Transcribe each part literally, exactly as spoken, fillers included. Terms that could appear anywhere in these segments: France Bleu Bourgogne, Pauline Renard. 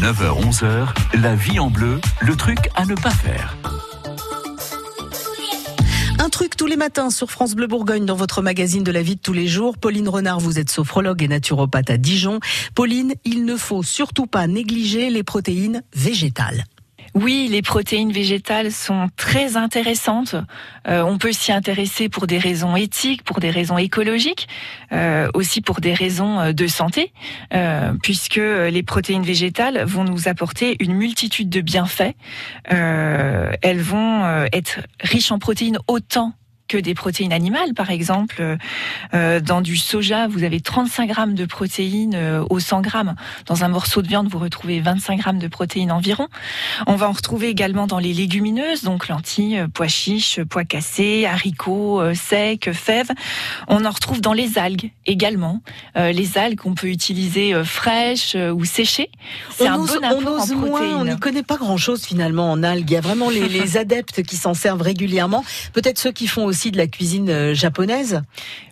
neuf heures onze heures, la vie en bleu, le truc à ne pas faire. Un truc tous les matins sur France Bleu Bourgogne dans votre magazine de la vie de tous les jours. Pauline Renard, vous êtes sophrologue et naturopathe à Dijon. Pauline, il ne faut surtout pas négliger les protéines végétales. Oui, les protéines végétales sont très intéressantes. Euh, on peut s'y intéresser pour des raisons éthiques, pour des raisons écologiques, euh, aussi pour des raisons de santé, euh, puisque les protéines végétales vont nous apporter une multitude de bienfaits. Euh, elles vont être riches en protéines autant que des protéines animales, par exemple. Euh, dans du soja, vous avez trente-cinq grammes de protéines euh, au cent grammes. Dans un morceau de viande, vous retrouvez vingt-cinq grammes de protéines environ. On va en retrouver également dans les légumineuses, donc lentilles, pois chiches, pois cassés, haricots euh, secs, fèves. On en retrouve dans les algues également. Euh, les algues qu'on peut utiliser euh, fraîches euh, ou séchées. C'est on un ose, bon apport en protéines. Moins, on n'y connaît pas grand-chose finalement en algues. Il y a vraiment les, les adeptes qui s'en servent régulièrement. Peut-être ceux qui font aussi de la cuisine japonaise.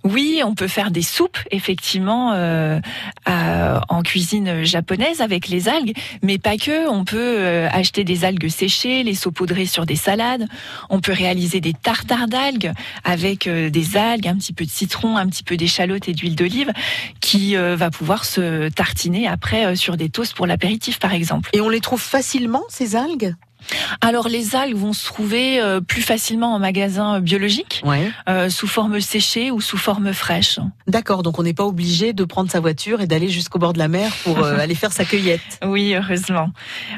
Oui, on peut faire des soupes effectivement euh, à, en cuisine japonaise avec les algues, mais pas que. On peut euh, acheter des algues séchées, les saupoudrer sur des salades. On peut réaliser des tartares d'algues avec euh, des algues, un petit peu de citron, un petit peu d'échalote et d'huile d'olive, qui euh, va pouvoir se tartiner après euh, sur des toasts pour l'apéritif par exemple. Et on les trouve facilement ces algues ? Alors les algues vont se trouver euh, plus facilement en magasin biologique, ouais. euh, sous forme séchée ou sous forme fraîche. D'accord, donc on n'est pas obligé de prendre sa voiture et d'aller jusqu'au bord de la mer pour euh, aller faire sa cueillette. Oui, heureusement.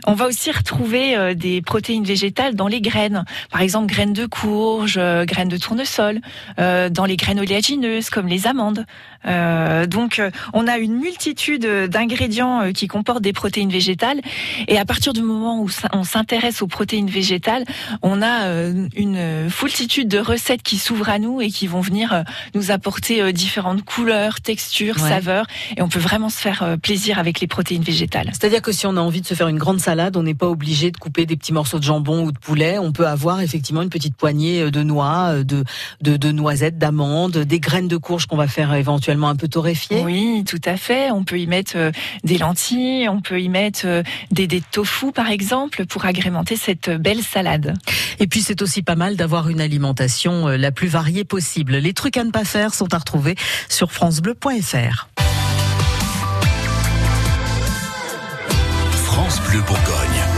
On va aussi retrouver euh, des protéines végétales dans les graines. Par exemple, graines de courge, euh, graines de tournesol, euh, dans les graines oléagineuses comme les amandes. Euh, donc euh, on a une multitude d'ingrédients euh, qui comportent des protéines végétales, et à partir du moment où on s'intéresse aux protéines végétales, on a une foultitude de recettes qui s'ouvrent à nous et qui vont venir nous apporter différentes couleurs, textures, ouais. saveurs, et on peut vraiment se faire plaisir avec les protéines végétales. C'est-à-dire que si on a envie de se faire une grande salade, on n'est pas obligé de couper des petits morceaux de jambon ou de poulet, on peut avoir effectivement une petite poignée de noix, de, de, de noisettes, d'amandes, des graines de courge qu'on va faire éventuellement un peu torréfiées. Oui, tout à fait, on peut y mettre des lentilles, on peut y mettre des, des tofu par exemple, pour agrémenter cette belle salade. Et puis c'est aussi pas mal d'avoir une alimentation la plus variée possible. Les trucs à ne pas faire sont à retrouver sur francebleu point fr. France Bleu Bourgogne.